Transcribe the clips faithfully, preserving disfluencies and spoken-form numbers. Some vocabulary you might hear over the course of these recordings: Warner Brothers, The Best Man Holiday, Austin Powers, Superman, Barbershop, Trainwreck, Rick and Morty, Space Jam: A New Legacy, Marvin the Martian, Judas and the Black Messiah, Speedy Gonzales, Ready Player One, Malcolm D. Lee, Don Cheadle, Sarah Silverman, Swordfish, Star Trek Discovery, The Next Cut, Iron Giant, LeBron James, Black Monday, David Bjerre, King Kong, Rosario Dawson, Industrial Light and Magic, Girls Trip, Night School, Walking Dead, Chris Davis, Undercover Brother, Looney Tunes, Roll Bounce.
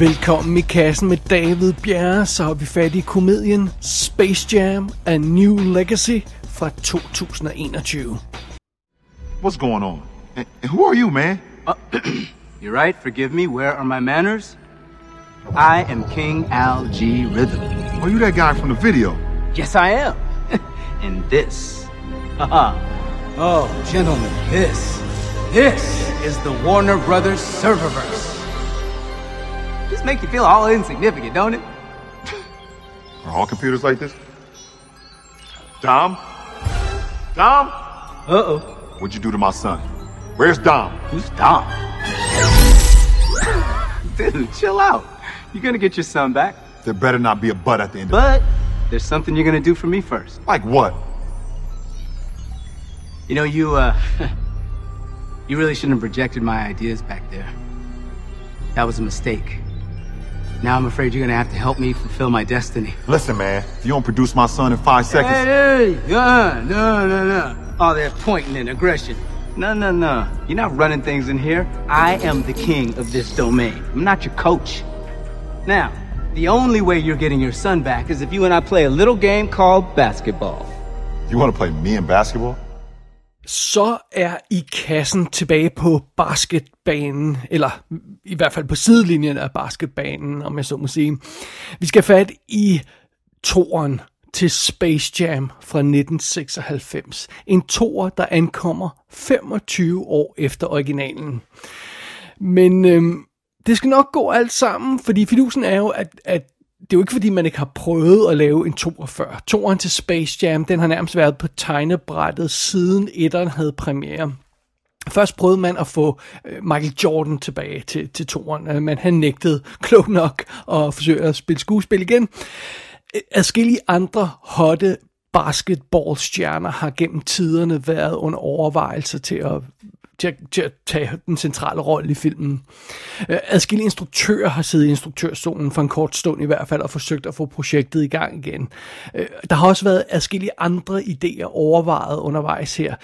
Velkommen i kassen med David Bjerre, så har vi fat i komedien Space Jam: A New Legacy fra to tusind og enogtyve. What's going on? Who are you, man? Uh, you're right, forgive me. Where are my manners? I am King Al G. Rhythm. Are you that guy from the video? Yes, I am. And this. Oh, gentlemen, this. This is the Warner Brothers serververse. This makes you feel all insignificant, don't it? Are all computers like this? Dom? Dom? Uh-oh. What'd you do to my son? Where's Dom? Who's Dom? Dude, chill out. You're gonna get your son back. There better not be a but at the end but of it. But there's something you're gonna do for me first. Like what? You know, you, uh... you really shouldn't have rejected my ideas back there. That was a mistake. Now I'm afraid you're gonna have to help me fulfill my destiny. Listen, man, if you don't produce my son in five seconds... Hey, hey, no, no, no, no. All that pointing and aggression. No, no, no. You're not running things in here. I am the king of this domain. I'm not your coach. Now, the only way you're getting your son back is if you and I play a little game called basketball. You wanna play me in basketball? Så er I kassen tilbage på basketbanen, eller i hvert fald på sidelinjen af basketbanen, om jeg så må sige. Vi skal fat i toeren til Space Jam fra nitten seksoghalvfems. En toer, der ankommer femogtyve år efter originalen. Men øhm, det skal nok gå alt sammen, fordi fidusen er jo, at, at det er jo ikke, fordi man ikke har prøvet at lave en toer før. Toeren til Space Jam, den har nærmest været på tegnebrættet, siden etteren havde premiere. Først prøvede man at få Michael Jordan tilbage til, til toeren, men han nægtede klog nok at forsøge at spille skuespil igen. Adskillige andre hotte basketballstjerner har gennem tiderne været under overvejelser til at til at tage den centrale rolle i filmen. Adskillige instruktører har siddet i instruktørstolen for en kort stund i hvert fald og forsøgt at få projektet i gang igen. Der har også været adskillige andre idéer overvejet undervejs her.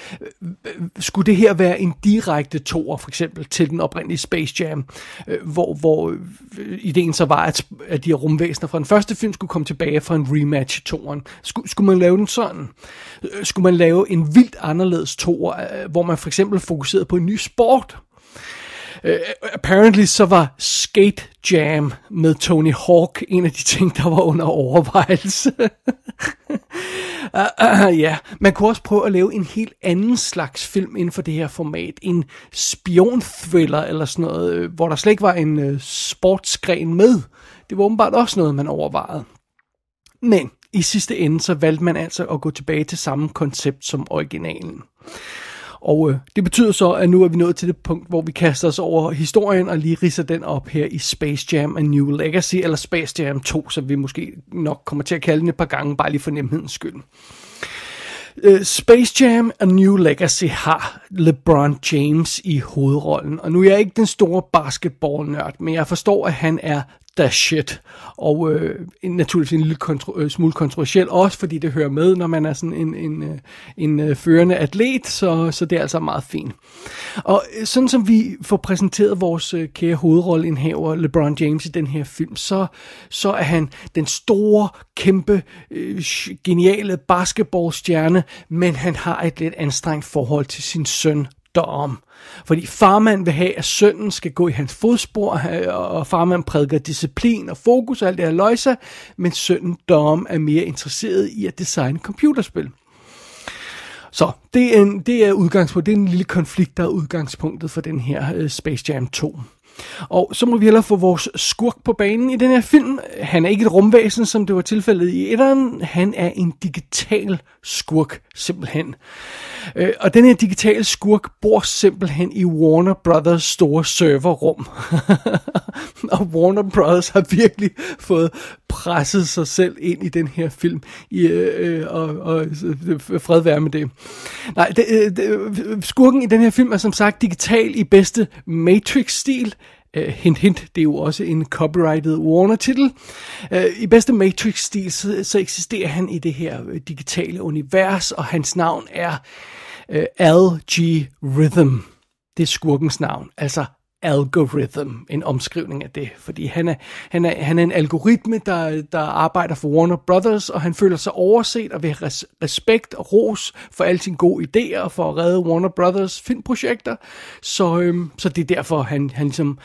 Skulle det her være en direkte toer for eksempel til den oprindelige Space Jam, hvor, hvor ideen så var, at, at de her rumvæsener fra den første film skulle komme tilbage fra en rematch i toeren? Skulle, skulle man lave den sådan? Skulle man lave en vildt anderledes toer, hvor man for eksempel fokuserede på en ny sport? Uh, apparently så var Skate Jam med Tony Hawk en af de ting, der var under overvejelse. uh, uh, yeah. Man kunne også prøve at lave en helt anden slags film inden for det her format. En spionthriller eller sådan noget, hvor der slet ikke var en uh, sportsgren med. Det var åbenbart også noget, man overvejede. Men i sidste ende så valgte man altså at gå tilbage til samme koncept som originalen. Og øh, det betyder så, at nu er vi nået til det punkt, hvor vi kaster os over historien og lige ridser den op her i Space Jam: A New Legacy, eller Space Jam to, som vi måske nok kommer til at kalde den et par gange, bare lige for nemhedens skyld. Øh, Space Jam: A New Legacy har LeBron James i hovedrollen, og nu er jeg ikke den store basketball-nørd, men jeg forstår, at han er the shit, og øh, naturligvis en lille kontro- øh, smule kontroversiel, også fordi det hører med, når man er sådan en, en, en, en øh, førende atlet, så, så det er altså meget fint. Og øh, sådan som vi får præsenteret vores øh, kære hovedrolleindhaver LeBron James i den her film, så, så er han den store, kæmpe, øh, geniale basketballstjerne, men han har et lidt anstrengt forhold til sin søn, Dom. Fordi farmand vil have, at sønnen skal gå i hans fodspor, og farmand prædiker disciplin og fokus og alt det her løjser, men sønnen Dom er mere interesseret i at designe computerspil. Så det er, en, det er udgangspunktet, det er en lille konflikt, der er udgangspunktet for den her Space Jam to. Og så må vi hellere få vores skurk på banen i den her film. Han er ikke et rumvæsen, som det var tilfældet i etteren. Han er en digital skurk, simpelthen. Og den her digitale skurk bor simpelthen i Warner Brothers store serverrum. Og Warner Brothers har virkelig fået presset sig selv ind i den her film. I, øh, og, og fred være med det. Nej, det, det, skurken i den her film er som sagt digital i bedste Matrix-stil. Uh, hint, hint, det er jo også en copyrighted Warner-titel. Uh, I bedste Matrix-stil, så, så eksisterer han i det her uh, digitale univers, og hans navn er uh, Al G. Rhythm. Det er skurkens navn, altså algorithm, en omskrivning af det, fordi han er, han er, han er en algoritme, der, der arbejder for Warner Brothers, og han føler sig overset og vil have res, respekt og ros for alle sine gode idéer for at redde Warner Brothers filmprojekter, så, øhm, så det er derfor, han, han ligesom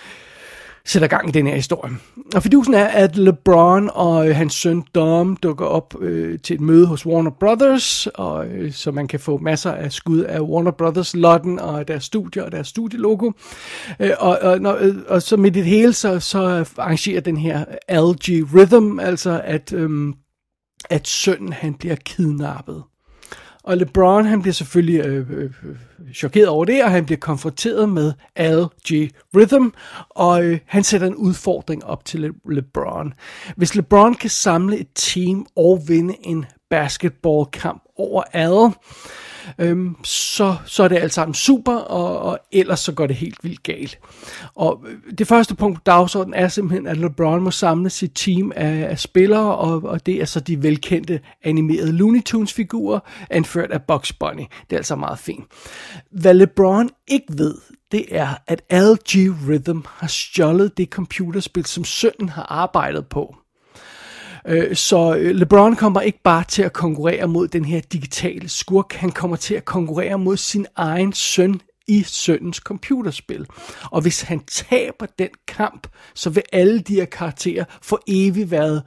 sætter gang i den her historie. Og fidusen er, at LeBron og øh, hans søn Dom dukker op øh, til et møde hos Warner Brothers, og, øh, så man kan få masser af skud af Warner Brothers-lotten og deres studier og deres studielogo. Øh, og, og, når, øh, og så med det hele, så, så arrangerer den her Al G. Rhythm, altså at, øh, at sønnen han bliver kidnappet. Og LeBron, han bliver selvfølgelig øh, øh, chokeret over det, og han bliver konfronteret med Al G. Rhythm, og øh, han sætter en udfordring op til Le- LeBron. Hvis LeBron kan samle et team og vinde en basketballkamp over Al, øhm, så, så er det alt sammen super, og, og ellers så går det helt vildt galt. Og det første punkt på dagsordenen er simpelthen, at LeBron må samle sit team af, af spillere, og, og det er så de velkendte animerede Looney Tunes figurer, anført af Bugs Bunny. Det er altså meget fint. Hvad LeBron ikke ved, det er, at Al G. Rhythm har stjålet det computerspil, som sønnen har arbejdet på. Så LeBron kommer ikke bare til at konkurrere mod den her digitale skurk, han kommer til at konkurrere mod sin egen søn i sønnens computerspil. Og hvis han taber den kamp, så vil alle de her karakterer for evigt være,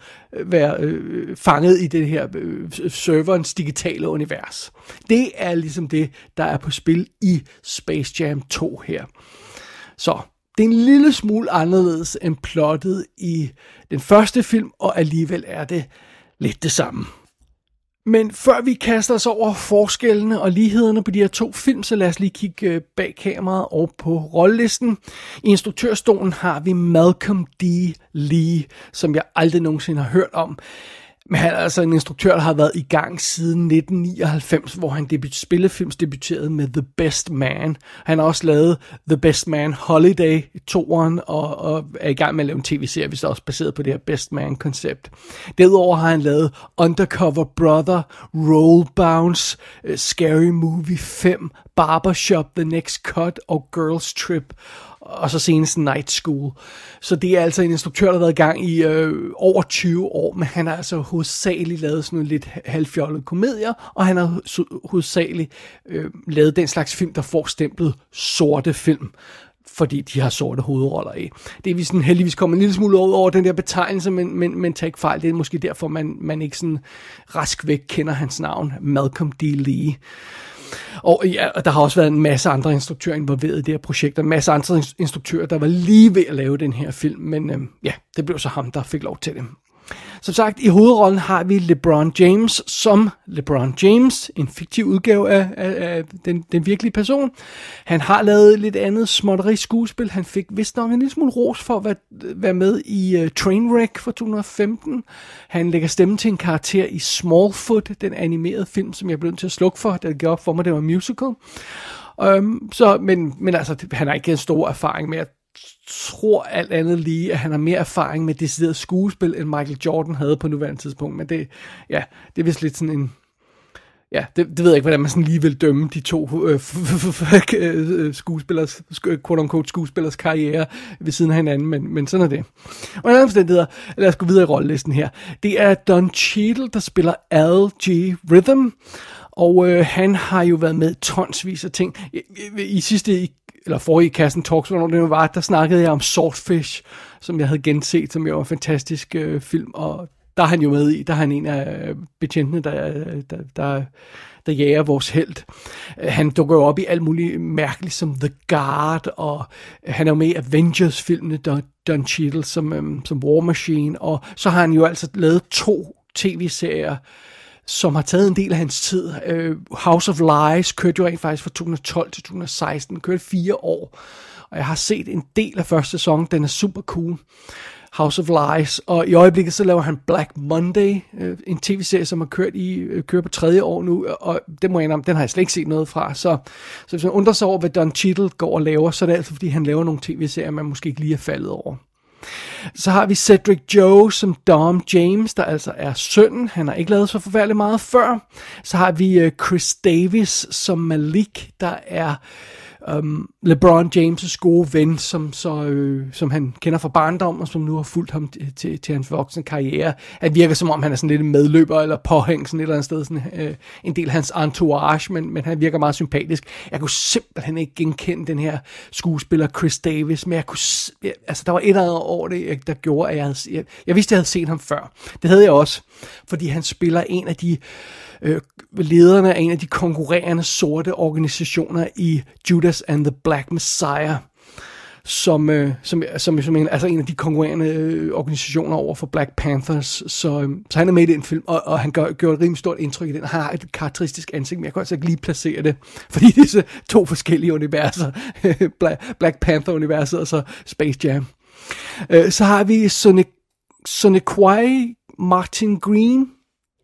være øh, fanget i det her øh, serverens digitale univers. Det er ligesom det, der er på spil i Space Jam to her. Så det er en lille smule anderledes end plottet i den første film, og alligevel er det lidt det samme. Men før vi kaster os over forskellene og lighederne på de her to film, så lad os lige kigge bag kameraet og på rollelisten. I instruktørstolen har vi Malcolm D. Lee, som jeg aldrig nogensinde har hørt om. Men han er altså en instruktør, der har været i gang siden nitten nioghalvfems, hvor han debut- spillefilmsdebuterede med The Best Man. Han har også lavet The Best Man Holiday toeren og, og er i gang med at lave en tv-serie, hvis der er også baseret på det her Best Man-koncept. Derudover har han lavet Undercover Brother, Roll Bounce, uh, Scary Movie fem, Barbershop, The Next Cut og Girls Trip. Og så senest Night School. Så det er altså en instruktør, der har været i gang i øh, over tyve år, men han har altså hovedsageligt lavet sådan nogle lidt halvfjollede komedier, og han har hovedsageligt øh, lavet den slags film, der får stemplet sorte film, fordi de har sorte hovedroller i. Det er vi sådan heldigvis kommet en lille smule over, over den der betegnelse, men, men, men tag ikke fejl, det er måske derfor, man, man ikke sådan rask væk kender hans navn, Malcolm D. Lee. Og ja, der har også været en masse andre instruktører involveret i det her projekt, og en masse andre instruktører, der var lige ved at lave den her film, men øhm, ja, det blev så ham, der fik lov til det. Som sagt, i hovedrollen har vi LeBron James som LeBron James, en fiktiv udgave af, af, af den, den virkelige person. Han har lavet lidt andet småtteri skuespil. Han fik vist nok en lille smule ros for at være, være med i uh, Trainwreck fra to tusind og femten. Han lægger stemme til en karakter i Smallfoot, den animerede film, som jeg blev nødt til at slukke for, da det gav op for mig, det var musical. Um, så, men, men altså, han har ikke en stor erfaring med at tror alt andet lige, at han har mere erfaring med decideret skuespil, end Michael Jordan havde på nuværende tidspunkt, men det, ja, det er vist lidt sådan en, ja, det, det ved jeg ikke, hvordan man sådan lige vil dømme de to øh, skuespillers, quote-unquote skuespillers karriere ved siden af hinanden, men, men sådan er det. Og en anden omstændighed, lad os gå videre i rollelisten her, det er Don Cheadle, der spiller Al G. Rhythm, og øh, han har jo været med tonsvis af ting. I, i, i sidste i eller forrige Kassen Talks, hvornår det nu var, der snakkede jeg om Swordfish, som jeg havde genset, som jo var en fantastisk øh, film, og der er han jo med i, der er han en af betjentene, der, der, der, der jager vores helt. Han dukker jo op i alt muligt mærkeligt, som The Guard, og han er jo med i Avengers-filmene, Don, Don Cheadle, som, øhm, som War Machine, og så har han jo altså lavet to tv-serier, som har taget en del af hans tid. Uh, House of Lies kørte jo rent faktisk fra to tusind og tolv til to tusind og seksten, kørte fire år, og jeg har set en del af første sæson, den er super cool, House of Lies, og i øjeblikket så laver han Black Monday, uh, en tv-serie, som har kørt i, uh, kører på tredje år nu, og det må jeg indrømme, den har jeg slet ikke set noget fra, så, så hvis man undrer sig over, hvad Don Cheadle går og laver, så er det altså, fordi han laver nogle tv-serier, man måske ikke lige er faldet over. Så har vi Cedric Joe som Dom James, der altså er sønnen. Han har ikke lavet så forfærdeligt meget før. Så har vi Chris Davis som Malik, der er um, LeBron James' gode ven, som, så, øh, som han kender fra barndom, og som nu har fulgt ham til, til, til hans voksne karriere. Han virker som om, han er sådan lidt en medløber eller påhæng sådan et eller andet sted. Sådan, øh, en del af hans entourage, men, men han virker meget sympatisk. Jeg kunne simpelthen ikke genkende den her skuespiller Chris Davis, men jeg kunne, jeg, altså, der var et eller andet over det, der gjorde, at jeg havde, jeg, jeg vidste, at jeg havde set ham før. Det havde jeg også, fordi han spiller en af de øh, lederne af en af de konkurrerende sorte organisationer i Judas and the Black Messiah, som øh, som som, som en, altså en af de konkurrerende øh, organisationer over for Black Panthers, så øh, så han er med i den film, og, og han gør, gør et rimelig stort indtryk i den. Han har et karakteristisk ansigt, men jeg kan altså ikke lige placere det, fordi det er så to forskellige universer, Black, Black Panther universet og så Space Jam. Øh, så har vi Sonequa Martin Green,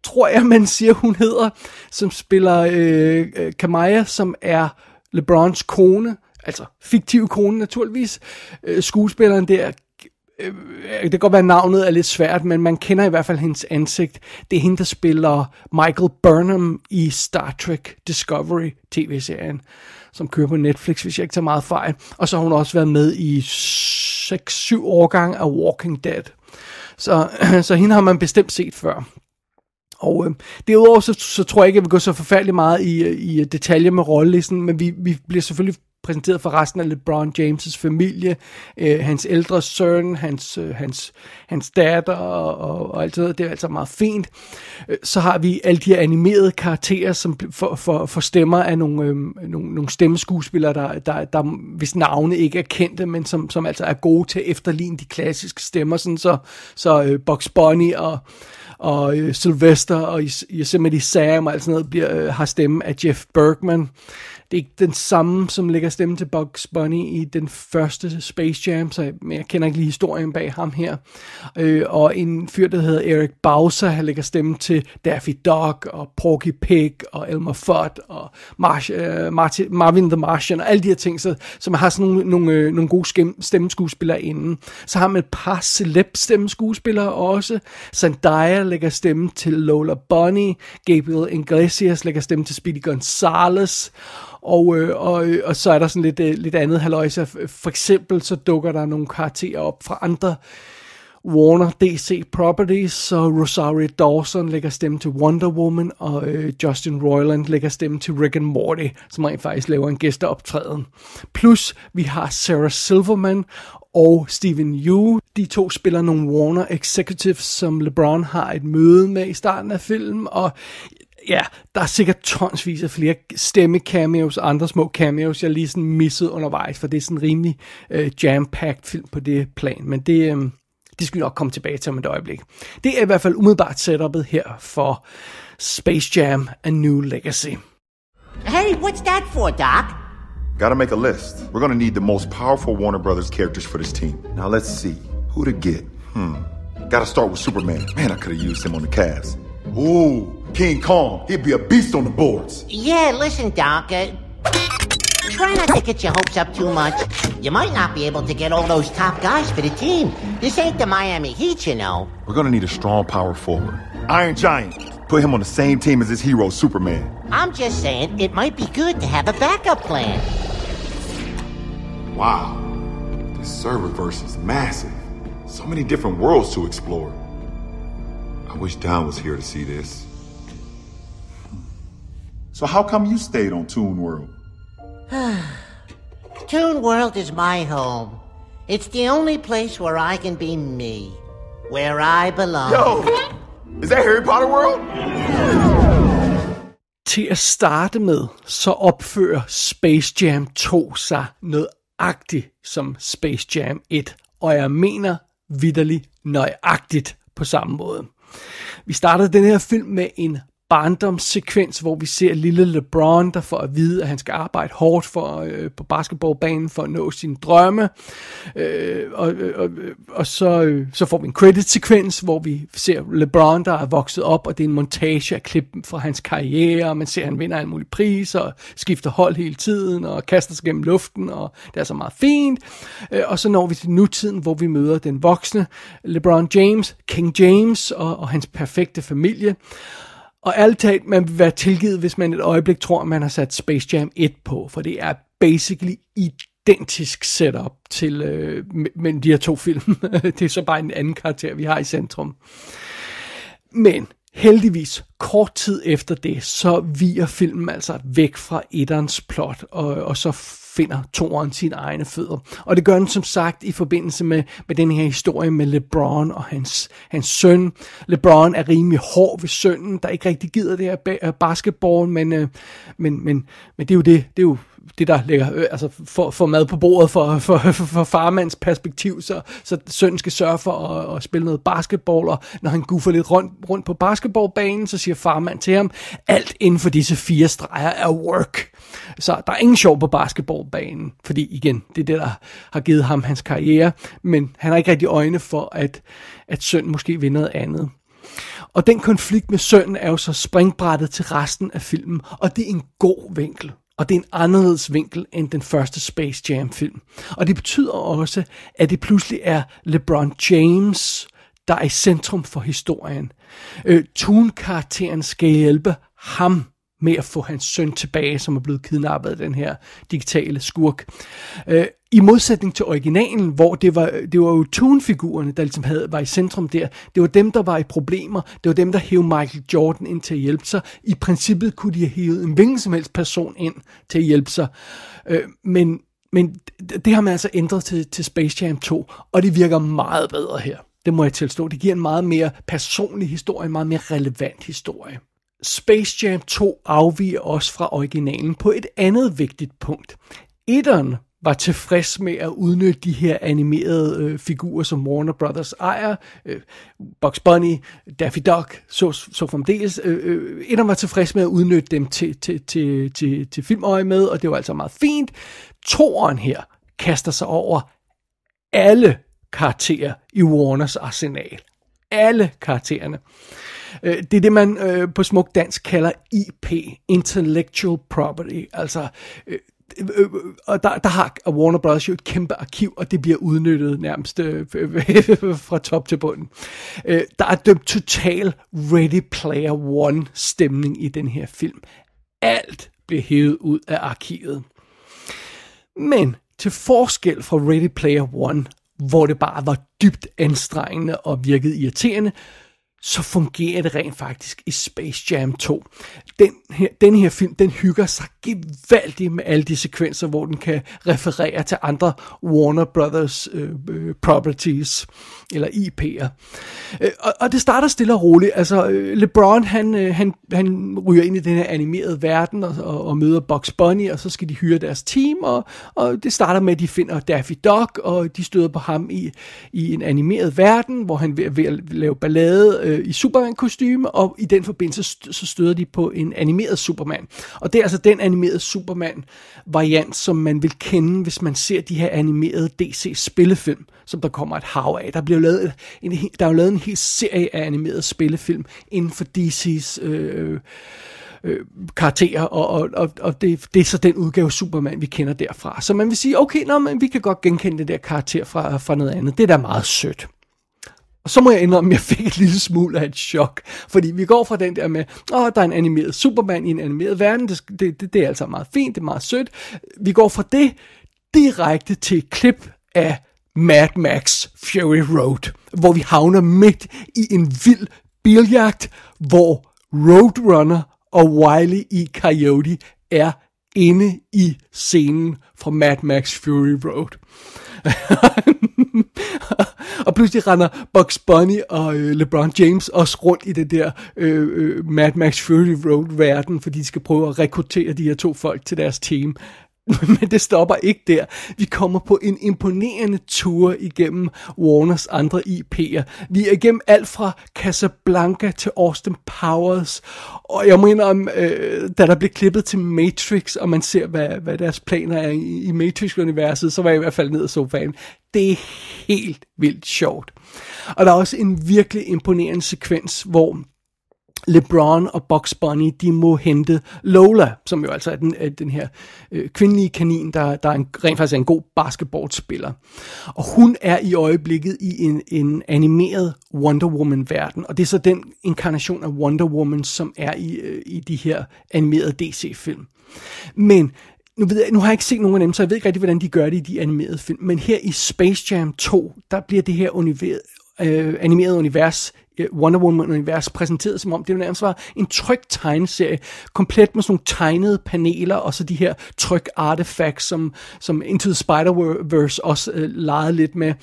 tror jeg man siger hun hedder, som spiller øh, Kamaya, som er LeBrons kone, altså fiktiv kone naturligvis. Øh, skuespilleren der, øh, det kan godt være navnet er lidt svært, men man kender i hvert fald hendes ansigt. Det er hende, der spiller Michael Burnham i Star Trek Discovery tv-serien, som kører på Netflix, hvis jeg ikke tager meget fejl. Og så har hun også været med i seks syv årgang af Walking Dead. Så, så hende har man bestemt set før. Og øh, derudover så, så tror jeg ikke, at vi går så forfærdeligt meget i, i detaljer med rollelisten, men vi, vi bliver selvfølgelig præsenteret for resten af LeBron James' familie, øh, hans ældre søn, hans, øh, hans, hans datter og, og, og alt det der. Det er altså meget fint. Så har vi alle de animerede karakterer, som for, for, for stemmer af nogle, øh, nogle, nogle stemmeskuespillere, der, der, der, hvis navne ikke er kendte, men som, som altså er gode til at efterligne de klassiske stemmer, sådan så, så øh, Bugs Bunny og og øh, Sylvester og Yosemite Sam og alt sådan noget bliver, øh, har stemme af Jeff Bergman. Det er ikke den samme, som lægger stemme til Bugs Bunny i den første Space Jam, så jeg, men jeg kender ikke lige historien bag ham her. Øh, og en fyr, der hedder Eric Bauer, han lægger stemme til Daffy Duck og Porky Pig og Elmer Fudd og Marsh, øh, Martin, Marvin the Martian og alle de her ting, så, så man har sådan nogle, nogle, øh, nogle gode stemmeskuespillere inden. Så har man et par celeb stemmeskuespillere også. Zendaya lægger stemme til Lola Bunny, Gabriel Iglesias lægger stemme til Speedy Gonzales, og, øh, og, øh, og så er der sådan lidt, øh, lidt andet halløjse. For eksempel så dukker der nogle karakterer op fra andre Warner D C Properties, så Rosario Dawson lægger stemme til Wonder Woman, og øh, Justin Roiland lægger stemme til Rick and Morty, som rent faktisk laver en gæsteoptræden. Plus vi har Sarah Silverman og Steven Yeun. De to spiller nogle Warner Executives, som LeBron har et møde med i starten af filmen, og ja, der er sikkert tonsvis af flere stemme-cameos og andre små cameos, jeg lige sådan missede undervejs, for det er sådan en rimelig øh, jam-packed film på det plan, men det, øh, det skal vi nok komme tilbage til om et øjeblik. Det er i hvert fald umiddelbart setupet her for Space Jam: A New Legacy. Hey, what's that for, Doc? Gotta make a list. We're gonna need the most powerful Warner Brothers characters for this team. Now let's see. Who to get? Hmm. Gotta start with Superman. Man, I could have used him on the Cavs. Ooh, King Kong. He'd be a beast on the boards. Yeah, listen, Doc. Uh, try not to get your hopes up too much. You might not be able to get all those top guys for the team. This ain't the Miami Heat, you know. We're gonna need a strong power forward. Iron Giant. Put him on the same team as his hero, Superman. I'm just saying, it might be good to have a backup plan. Wow, this serververse is massive. So many different worlds to explore. I wish Don was here to see this. So how come you stayed on Toon World? Toon World is my home. It's the only place where I can be me. Where I belong. Yo, is that Harry Potter World? Til at starte med, så opfører Space Jam to sig nøjagtigt som Space Jam et, og jeg mener vitterligt nøjagtigt på samme måde. Vi startede den her film med en barndomssekvens, hvor vi ser lille LeBron, der får at vide, at han skal arbejde hårdt for, øh, på basketballbanen for at nå sine drømme. Øh, og og, og så, øh, så får vi en credit-sekvens, hvor vi ser LeBron, der er vokset op, og det er en montage af klip fra hans karriere, og man ser, at han vinder alle mulige priser, og skifter hold hele tiden, og kaster sig gennem luften, og det er så meget fint. Øh, og så når vi til nutiden, hvor vi møder den voksne LeBron James, King James, og, og hans perfekte familie. Og ærligt talt, man vil være tilgivet, hvis man et øjeblik tror, at man har sat Space Jam et på, for det er basically identisk setup til øh, mellem de her to film. Det er så bare en anden karakter, vi har i centrum. Men heldigvis, kort tid efter det, så viger filmen altså væk fra etterens plot, og, og så finder toeren sine egne fødder. Og det gør den som sagt i forbindelse med, med den her historie med LeBron og hans, hans søn. LeBron er rimelig hård ved sønnen, der ikke rigtig gider det her basketball, men, men, men, men det er jo det, det er jo det, der ligger, øh, altså for, for mad på bordet for, for, for, for farmands perspektiv, så, så sønnen skal sørge for at, at spille noget basketball, og når han guffer lidt rundt, rundt på basketballbanen, så siger farmand til ham, alt inden for disse fire streger er work. Så der er ingen sjov på basketballbanen, fordi igen, det er det, der har givet ham hans karriere, men han har ikke rigtig øjne for, at, at sønnen måske vil noget andet. Og den konflikt med sønnen er jo så springbrættet til resten af filmen, og det er en god vinkel. Og det er en anderledes vinkel end den første Space Jam-film. Og det betyder også, at det pludselig er LeBron James, der er i centrum for historien. Øh, Toon-karakteren skal hjælpe ham med at få hans søn tilbage, som er blevet kidnappet af den her digitale skurk. Øh, I modsætning til originalen, hvor det var, det var jo Toon-figurerne, der ligesom havde, var i centrum der. Det var dem, der var i problemer. Det var dem, der hævde Michael Jordan ind til at hjælpe sig. I princippet kunne de have hævet en hvilken som helst person ind til at hjælpe sig. Øh, men, men det har man altså ændret til, til Space Jam to, og det virker meget bedre her. Det må jeg tilstå. Det giver en meget mere personlig historie, en meget mere relevant historie. Space Jam to afviger også fra originalen på et andet vigtigt punkt. Etteren var tilfreds med at udnytte de her animerede øh, figurer, som Warner Brothers ejer. Øh, Bugs Bunny, Daffy Duck, så, så fremdeles. Øh, etteren var tilfreds med at udnytte dem til, til, til, til, til filmøje med, og det var altså meget fint. Toeren her kaster sig over alle karakterer i Warners arsenal. Alle karaktererne. Det er det, man øh, på smuk dansk kalder I P, Intellectual Property, altså, øh, øh, og der, der har Warner Brothers jo et kæmpe arkiv, og det bliver udnyttet nærmest øh, fra top til bunden. Øh, der er dømt total Ready Player One stemning i den her film. Alt bliver hævet ud af arkivet. Men til forskel fra Ready Player One, hvor det bare var dybt anstrengende og virkede irriterende, så fungerer det rent faktisk i Space Jam to. Den her, den her film, den hygger sig gevaldigt med alle de sekvenser, hvor den kan referere til andre Warner Brothers øh, properties, eller I P'er. Øh, og, og det starter stille og roligt. Altså, LeBron, han, han, han ryger ind i den her animerede verden, og, og, og møder Bugs Bunny, og så skal de hyre deres team, og, og det starter med, at de finder Daffy Duck, og de støder på ham i, i en animeret verden, hvor han vil, vil lave ballade, i Superman-kostyme, og i den forbindelse så støder de på en animeret Superman. Og det er altså den animerede Superman-variant, som man vil kende, hvis man ser de her animerede D C-spillefilm, som der kommer et hav af. Der bliver lavet en, der er jo lavet en hel serie af animerede spillefilm inden for D C's øh, øh, karakterer, og, og, og det, det er så den udgave Superman, vi kender derfra. Så man vil sige, okay, nå, men vi kan godt genkende den der karakter fra, fra noget andet. Det er da meget sødt. Og så må jeg indrømme, at jeg fik et lille smule af et chok. Fordi vi går fra den der med, åh, der er en animeret Superman i en animeret verden. Det, det, det er altså meget fint, det er meget sødt. Vi går fra det direkte til et klip af Mad Max Fury Road. Hvor vi havner midt i en vild biljagt, hvor Roadrunner og Wile E. Coyote er inde i scenen fra Mad Max Fury Road. Og pludselig render Bugs Bunny og øh, LeBron James også rundt i det der øh, øh, Mad Max Fury Road verden, fordi de skal prøve at rekruttere de her to folk til deres team. Men det stopper ikke der. Vi kommer på en imponerende tur igennem Warners andre I P'er. Vi er igennem alt fra Casablanca til Austin Powers. Og jeg mener om, øh, da der blev klippet til Matrix, og man ser, hvad, hvad deres planer er i, i Matrix-universet, så var jeg i hvert fald ned af sofaen. Det er helt vildt sjovt. Og der er også en virkelig imponerende sekvens, hvor LeBron og Bugs Bunny, de må hente Lola, som jo altså er den, den her øh, kvindelige kanin, der, der er en, rent faktisk er en god basketballspiller. Og hun er i øjeblikket i en, en animeret Wonder Woman-verden, og det er så den inkarnation af Wonder Woman, som er i, øh, i de her animerede D C-film. Men Nu, ved jeg, nu har jeg ikke set nogen af dem, så jeg ved ikke rigtig, hvordan de gør det i de animerede film. Men her i Space Jam to, der bliver det her univer- øh, animerede univers, øh, Wonder Woman-univers, præsenteret som om det nærmest var en trykt tegneserie, komplet med sådan nogle tegnede paneler, og så de her tryk-artefacts, som, som Into the Spider-Verse også øh, legede lidt med.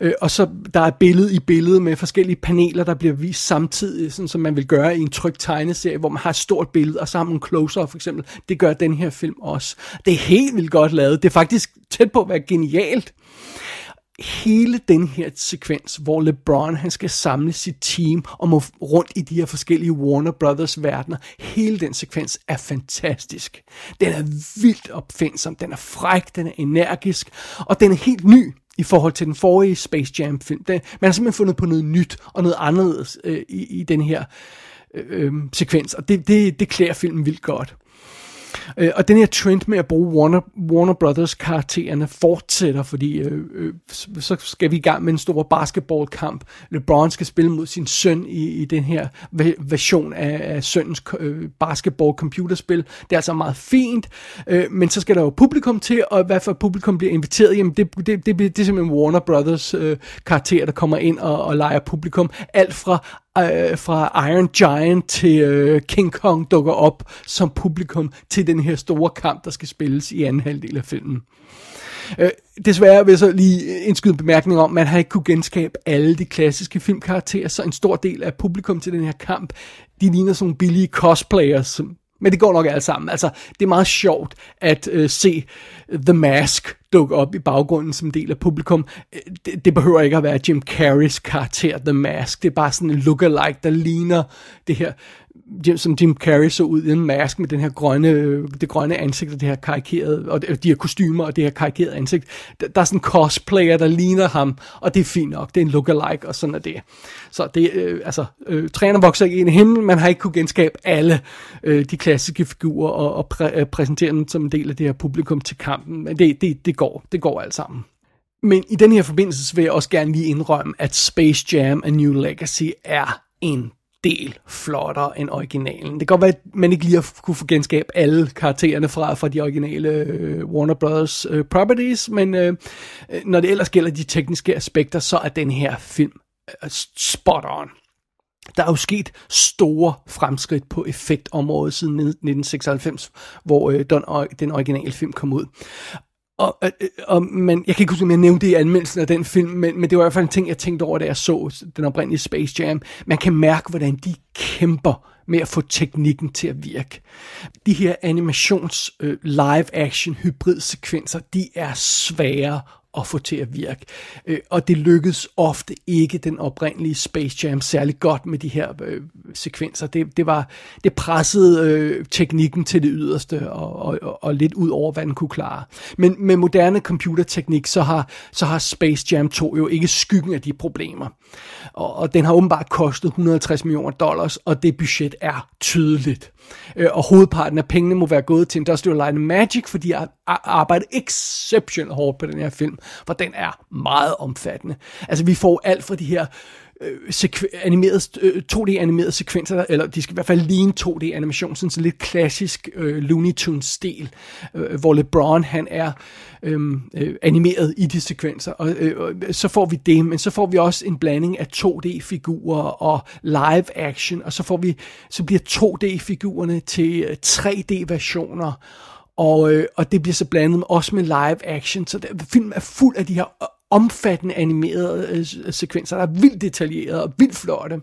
Øh, og så der er billede i billede med forskellige paneler, der bliver vist samtidig, sådan som man vil gøre i en trykt tegneserie, hvor man har et stort billede, og så har man en close-up for eksempel. Det gør den her film også. Det er helt vildt godt lavet. Det er faktisk tæt på at være genialt. Hele den her sekvens, hvor LeBron han skal samle sit team og må rundt i de her forskellige Warner Brothers verdener, hele den sekvens er fantastisk. Den er vildt opfindsom, den er fræk, den er energisk, og den er helt ny i forhold til den forrige Space Jam film. Den, man har simpelthen fundet på noget nyt og noget anderledes øh, i, i den her øh, sekvens, og det, det, det klæder filmen vildt godt. Og den her trend med at bruge Warner, Warner Brothers karaktererne fortsætter, fordi øh, øh, så skal vi i gang med en stor basketballkamp. LeBron skal spille mod sin søn i, i den her version af, af sønnens øh, basketball-computerspil. Det er altså meget fint, øh, men så skal der jo publikum til, og hvad for publikum bliver inviteret? Jamen det, det, det, det, det er simpelthen Warner Brothers øh, karakterer, der kommer ind og, og leger publikum. Alt fra fra Iron Giant til King Kong dukker op som publikum til den her store kamp, der skal spilles i anden halvdel af filmen. Desværre vil jeg så lige indskyde en bemærkning om, at man har ikke kunne genskabe alle de klassiske filmkarakterer, så en stor del af publikum til den her kamp, de ligner sådan nogle billige cosplayers, men det går nok alt sammen. Altså, det er meget sjovt at øh, se The Mask dukke op i baggrunden som del af publikum. Det, det behøver ikke at være Jim Carreys karakter, The Mask. Det er bare sådan en lookalike, der ligner det her, som Jim Carrey så ud i en mask med den her grønne, det grønne ansigt og det her karikerede, og de her kostymer og det her karikerede ansigt. Der er sådan en cosplayer, der ligner ham, og det er fint nok. Det er en lookalike, og sådan er det. Så det, øh, altså, øh, træerne vokser ikke ind i himlen. Man har ikke kunnet genskabe alle øh, de klassiske figurer og, og præ- præsentere dem som en del af det her publikum til kampen. Men det, det, det går. Det går alt sammen. Men i den her forbindelse vil jeg også gerne lige indrømme, at Space Jam: A New Legacy er en del flottere end originalen. Det kan godt være, at man ikke lige har kunne få genskab alle karaktererne fra, fra de originale øh, Warner Brothers øh, properties, men øh, når det ellers gælder de tekniske aspekter, så er den her film øh, spot on. Der er jo sket store fremskridt på effektområdet siden nitten seksoghalvfems, hvor øh, den, den originale film kom ud. Og, og, og man, jeg kan ikke huske, om jeg nævnte det i anmeldelsen af den film, men, men det var i hvert fald en ting, jeg tænkte over, da jeg så den oprindelige Space Jam. Man kan mærke, hvordan de kæmper med at få teknikken til at virke. De her animations øh, live-action hybridsekvenser, de er svære at få til at virke. Øh, og det lykkedes ofte ikke den oprindelige Space Jam særlig godt med de her øh, sekvenser. Det, det, var, det pressede øh, teknikken til det yderste og, og, og, og lidt ud over, hvad den kunne klare. Men med moderne computerteknik, så har, så har Space Jam to jo ikke skyggen af de problemer. Og, og den har åbenbart kostet et hundrede og halvtreds millioner dollars, og det budget er tydeligt. Øh, og hovedparten af pengene må være gået til Industrial Light and Magic, fordi jeg arbejder exceptionelt hårdt på den her film, for den er meget omfattende. Altså vi får alt fra de her øh, sekve- animerede, øh, to D-animerede sekvenser, eller de skal i hvert fald ligne to D-animation, sådan en lidt klassisk øh, Looney Tunes-stil, øh, hvor LeBron han er øh, øh, animeret i de sekvenser, og øh, øh, så får vi det, men så får vi også en blanding af to D-figurer og live-action, og så, får vi, så bliver to D-figurerne til øh, tre D-versioner, Og, øh, og det bliver så blandet også med live action, så der, filmen er fuld af de her omfattende animerede øh, sekvenser, der er vildt detaljerede og vildt flotte.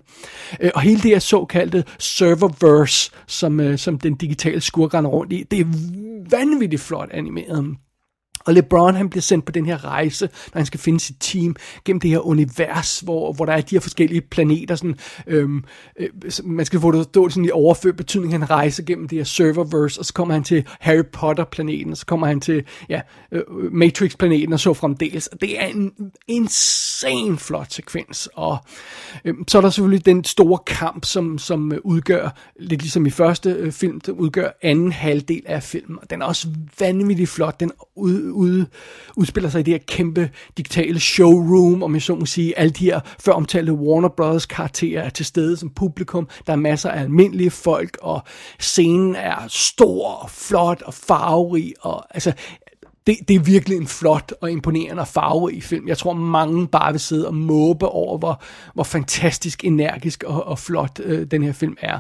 Øh, og hele det her såkaldte serververse, som, øh, som den digitale skurk render rundt i, det er vanvittigt flot animeret. Og LeBron, han bliver sendt på den her rejse, når han skal finde sit team, gennem det her univers, hvor, hvor der er de her forskellige planeter. Sådan, øhm, øh, man skal få det stå sådan i overført betydning, han rejser gennem det her serververse, og så kommer han til Harry Potter-planeten, og så kommer han til ja, øh, Matrix-planeten, og så fremdeles. Og det er en insane flot sekvens. Og øhm, så er der selvfølgelig den store kamp, som, som udgør, lidt ligesom i første øh, film, der udgør anden halvdel af filmen. Og den er også vanvittigt flot. Den ud Ude, udspiller sig i det her kæmpe digitale showroom, om jeg så må sige. Alle de her før omtalte Warner Brothers karakterer er til stede som publikum. Der er masser af almindelige folk, og scenen er stor og flot og farverig. Og, altså, det, det er virkelig en flot og imponerende og farverig film. Jeg tror, mange bare vil sidde og måbe over, hvor, hvor fantastisk, energisk og, og flot øh, den her film er.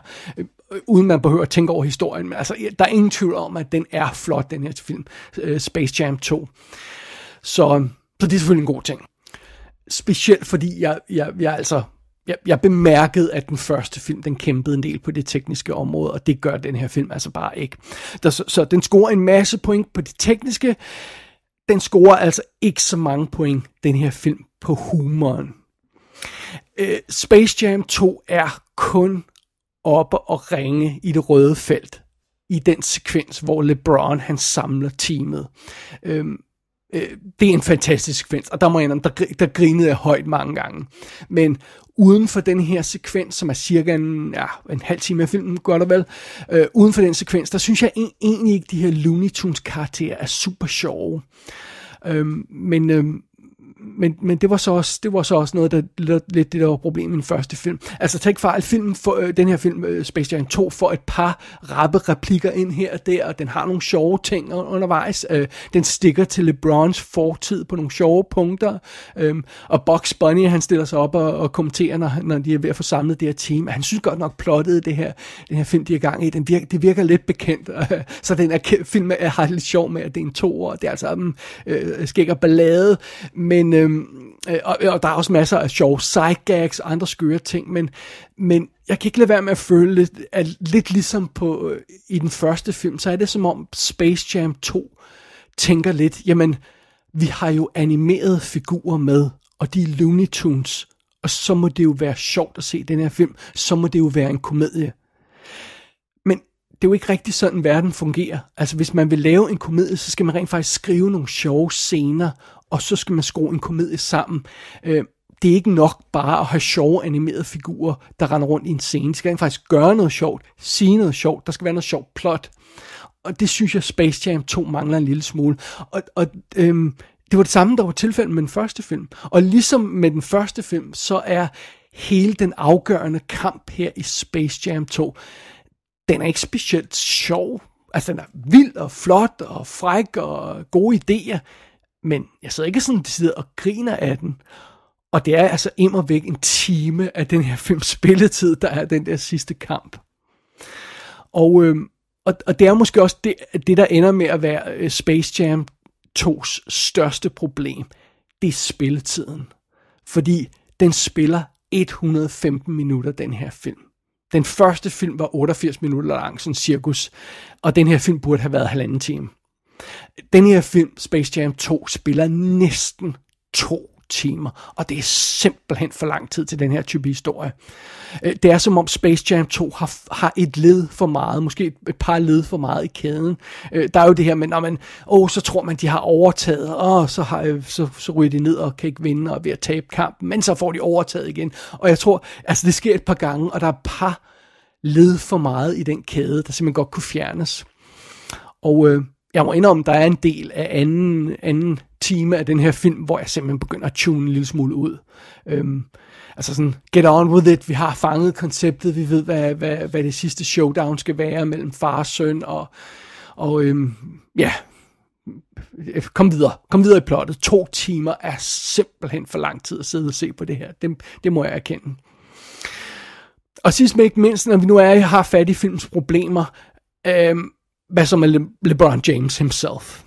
Uden man behøver at tænke over historien, men altså, der er ingen tvivl om, at den er flot, den her film, Space Jam to. Så, så det er selvfølgelig en god ting. Specielt fordi jeg, jeg, jeg altså, jeg, jeg bemærkede, at den første film, den kæmpede en del på det tekniske område, og det gør den her film altså bare ikke. Der, så, så den scorer en masse point på det tekniske, den scorer altså ikke så mange point, den her film, på humoren. Øh, Space Jam to er kun oppe og ringe i det røde felt, i den sekvens, hvor LeBron, han samler teamet. Øhm, øh, det er en fantastisk sekvens, og der må jeg indrømme, der, der grinede jeg højt mange gange. Men uden for den her sekvens, som er cirka en, ja, en halv time af filmen, godt og vel, øh, uden for den sekvens, der synes jeg egentlig ikke, de her Looney Tunes karakterer er super sjove. Øhm, men... Øhm, Men, men det var så også, det var så også noget, der lidt det, der var problemet i den første film. Altså, tag ikke fejl, filmen for, øh, den her film, øh, Space Jam to, får et par rappe replikker ind her og der, og den har nogle sjove ting undervejs. Øh, den stikker til LeBrons fortid på nogle sjove punkter, øh, og Bugs Bunny, han stiller sig op og, og kommenterer, når, når de er ved at få samlet det her team. Han synes godt nok plottede det her, den her film, de er i gang i. Den virker, det virker lidt bekendt, øh, så den her film er, har lidt sjov med, at det er en toer, og det er altså øh, skæg og ballade, men Øhm, og, og der er også masser af sjove sidegags og andre skøre ting, men, men jeg kan ikke lade være med at føle lidt, at lidt ligesom på, øh, i den første film, så er det som om Space Jam to tænker lidt, jamen, vi har jo animerede figurer med, og de er Looney Tunes, og så må det jo være sjovt at se den her film, så må det jo være en komedie. Men det er jo ikke rigtig sådan, verden fungerer. Altså, hvis man vil lave en komedie, så skal man rent faktisk skrive nogle sjove scener, og så skal man skrue en komedie sammen. Øh, det er ikke nok bare at have sjove animerede figurer, der render rundt i en scene. Det skal faktisk gøre noget sjovt, sige noget sjovt, der skal være noget sjovt plot. Og det synes jeg, Space Jam to mangler en lille smule. Og, og øh, det var det samme, der var tilfældet med den første film. Og ligesom med den første film, så er hele den afgørende kamp her i Space Jam to, den er ikke specielt sjov. Altså, den er vild og flot og fræk og gode idéer, men jeg sidder ikke sådan, at de sidder og griner af den. Og det er altså immervæk en time af den her film spilletid, der er den der sidste kamp. Og, øh, og, og det er måske også det, det, der ender med at være Space Jam to's største problem. Det er spilletiden. Fordi den spiller et hundrede og femten minutter, den her film. Den første film var otteogfirs minutter lang, sådan cirkus. Og den her film burde have været halvanden time. Den her film, Space Jam to, spiller næsten to timer, og det er simpelthen for lang tid til den her type historie. Det er som om Space Jam to har, har et led for meget, måske et, et par led for meget i kæden. Der er jo det her med, når man, åh, så tror man, de har overtaget, og så, har, så, så ryger de ned og kan ikke vinde og er ved at tabe kampen, men så får de overtaget igen. Og jeg tror, altså det sker et par gange, og der er et par led for meget i den kæde, der simpelthen godt kunne fjernes. Og øh, jeg må indrømme, der er en del af anden, anden time af den her film, hvor jeg simpelthen begynder at tune en lille smule ud. Øhm, altså sådan, get on with it, vi har fanget konceptet, vi ved, hvad, hvad, hvad det sidste showdown skal være mellem far og søn, og, og øhm, ja, kom videre, kom videre i plottet. To timer er simpelthen for lang tid at sidde og se på det her, det, det må jeg erkende. Og sidst men ikke mindst, når vi nu er, har fat i filmens problemer, øhm, hvad som er Le- LeBron James himself.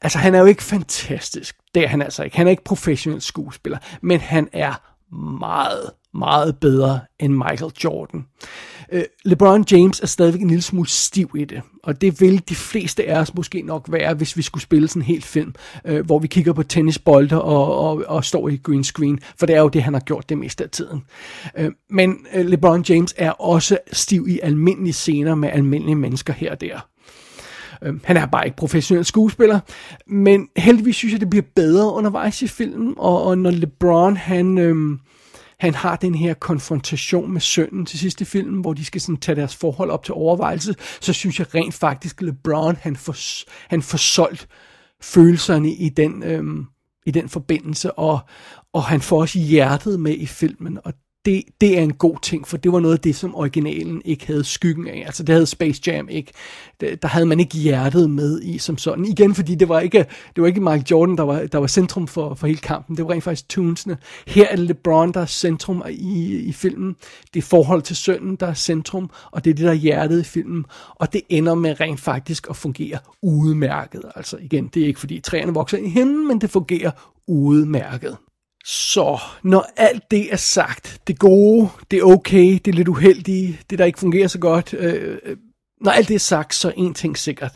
Altså, han er jo ikke fantastisk. Det er han altså ikke. Han er ikke professionel skuespiller, men han er meget, meget bedre end Michael Jordan. Øh, LeBron James er stadigvæk en lille smule stiv i det, og det vil de fleste af os måske nok være, hvis vi skulle spille sådan en hel film, øh, hvor vi kigger på tennisbolde og, og, og står i green screen, for det er jo det, han har gjort det meste af tiden. Øh, men LeBron James er også stiv i almindelige scener med almindelige mennesker her og der. Han er bare ikke professionel skuespiller, men heldigvis synes jeg, det bliver bedre undervejs i filmen, og, og når LeBron, han, øhm, han har den her konfrontation med sønnen til sidste film, hvor de skal sådan tage deres forhold op til overvejelse, så synes jeg rent faktisk, LeBron, han får, han får solgt følelserne i den, øhm, i den forbindelse, og, og han får også hjertet med i filmen, og Det, det er en god ting, for det var noget af det, som originalen ikke havde skyggen af. Altså, det havde Space Jam ikke. Der havde man ikke hjertet med i som sådan. Igen, fordi det var ikke, det var ikke Michael Jordan, der var, der var centrum for, for hele kampen. Det var rent faktisk Tunesene. Her er LeBron, der er centrum i, i filmen. Det er forhold til sønnen, der er centrum, og det er det, der er hjertet i filmen. Og det ender med rent faktisk at fungere udmærket. Altså igen, det er ikke fordi træerne vokser ind i himlen, men det fungerer udmærket. Så når alt det er sagt, det gode, det okay, det lidt uheldige, det der ikke fungerer så godt, øh, når alt det er sagt, så er en ting sikkert.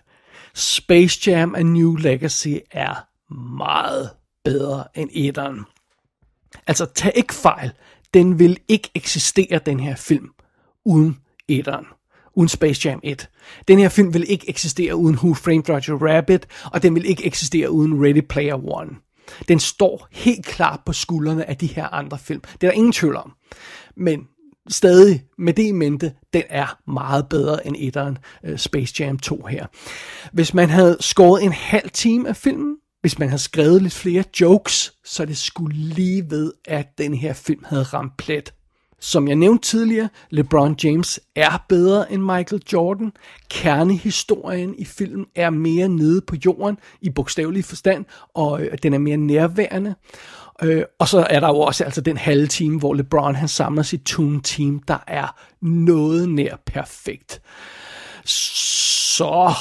Space Jam: A New Legacy er meget bedre end etteren. Altså, tag ikke fejl, den vil ikke eksistere, den her film, uden etteren. Uden Space Jam et. Den her film vil ikke eksistere uden Who Framed Roger Rabbit, og den vil ikke eksistere uden Ready Player One. Den står helt klart på skuldrene af de her andre film. Det er der ingen tvivl om. Men stadig med det i mente, den er meget bedre end etteren, Space Jam to her. Hvis man havde skåret en halv time af filmen, hvis man havde skrevet lidt flere jokes, så det skulle lige ved, at den her film havde ramt plet. Som jeg nævnte tidligere, LeBron James er bedre end Michael Jordan. Kernehistorien i filmen er mere nede på jorden, i bogstavelig forstand, og den er mere nærværende. Og så er der jo også altså den halve time, hvor LeBron han samler sit Toon Team, der er noget nær perfekt. Så,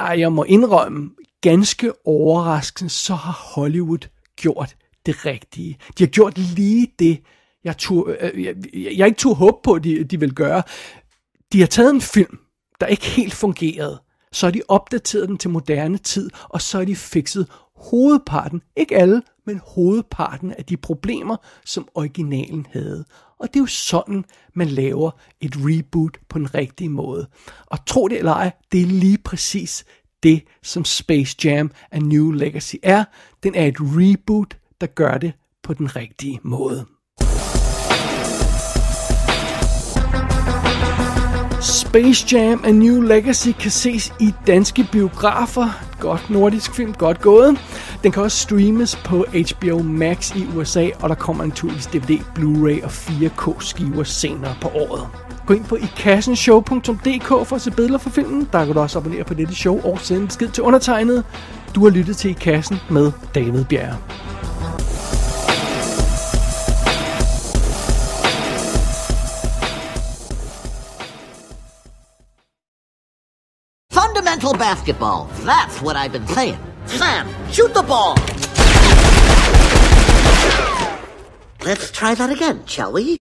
ej, jeg må indrømme, ganske overraskende, så har Hollywood gjort det rigtige. De har gjort lige det, Jeg, tog, øh, jeg, jeg ikke turde håbe på, at de, de vil gøre. De har taget en film, der ikke helt fungerede. Så har de opdateret den til moderne tid, og så har de fikset hovedparten. Ikke alle, men hovedparten af de problemer, som originalen havde. Og det er jo sådan, man laver et reboot på den rigtige måde. Og tro det eller ej, det er lige præcis det, som Space Jam: A New Legacy er. Den er et reboot, der gør det på den rigtige måde. Space Jam: A New Legacy kan ses i danske biografer. Godt nordisk film, godt gået. Den kan også streames på H B O Max i U S A, og der kommer naturligvis D V D, Blu-ray og fire K-skiver senere på året. Gå ind på i kassen show punktum d k for at se billeder fra filmen. Der kan du også abonnere på dette show og sende besked til undertegnet. Du har lyttet til I Kassen med David Bjerre. Basketball. That's what I've been saying. Sam, shoot the ball. Let's try that again, shall we?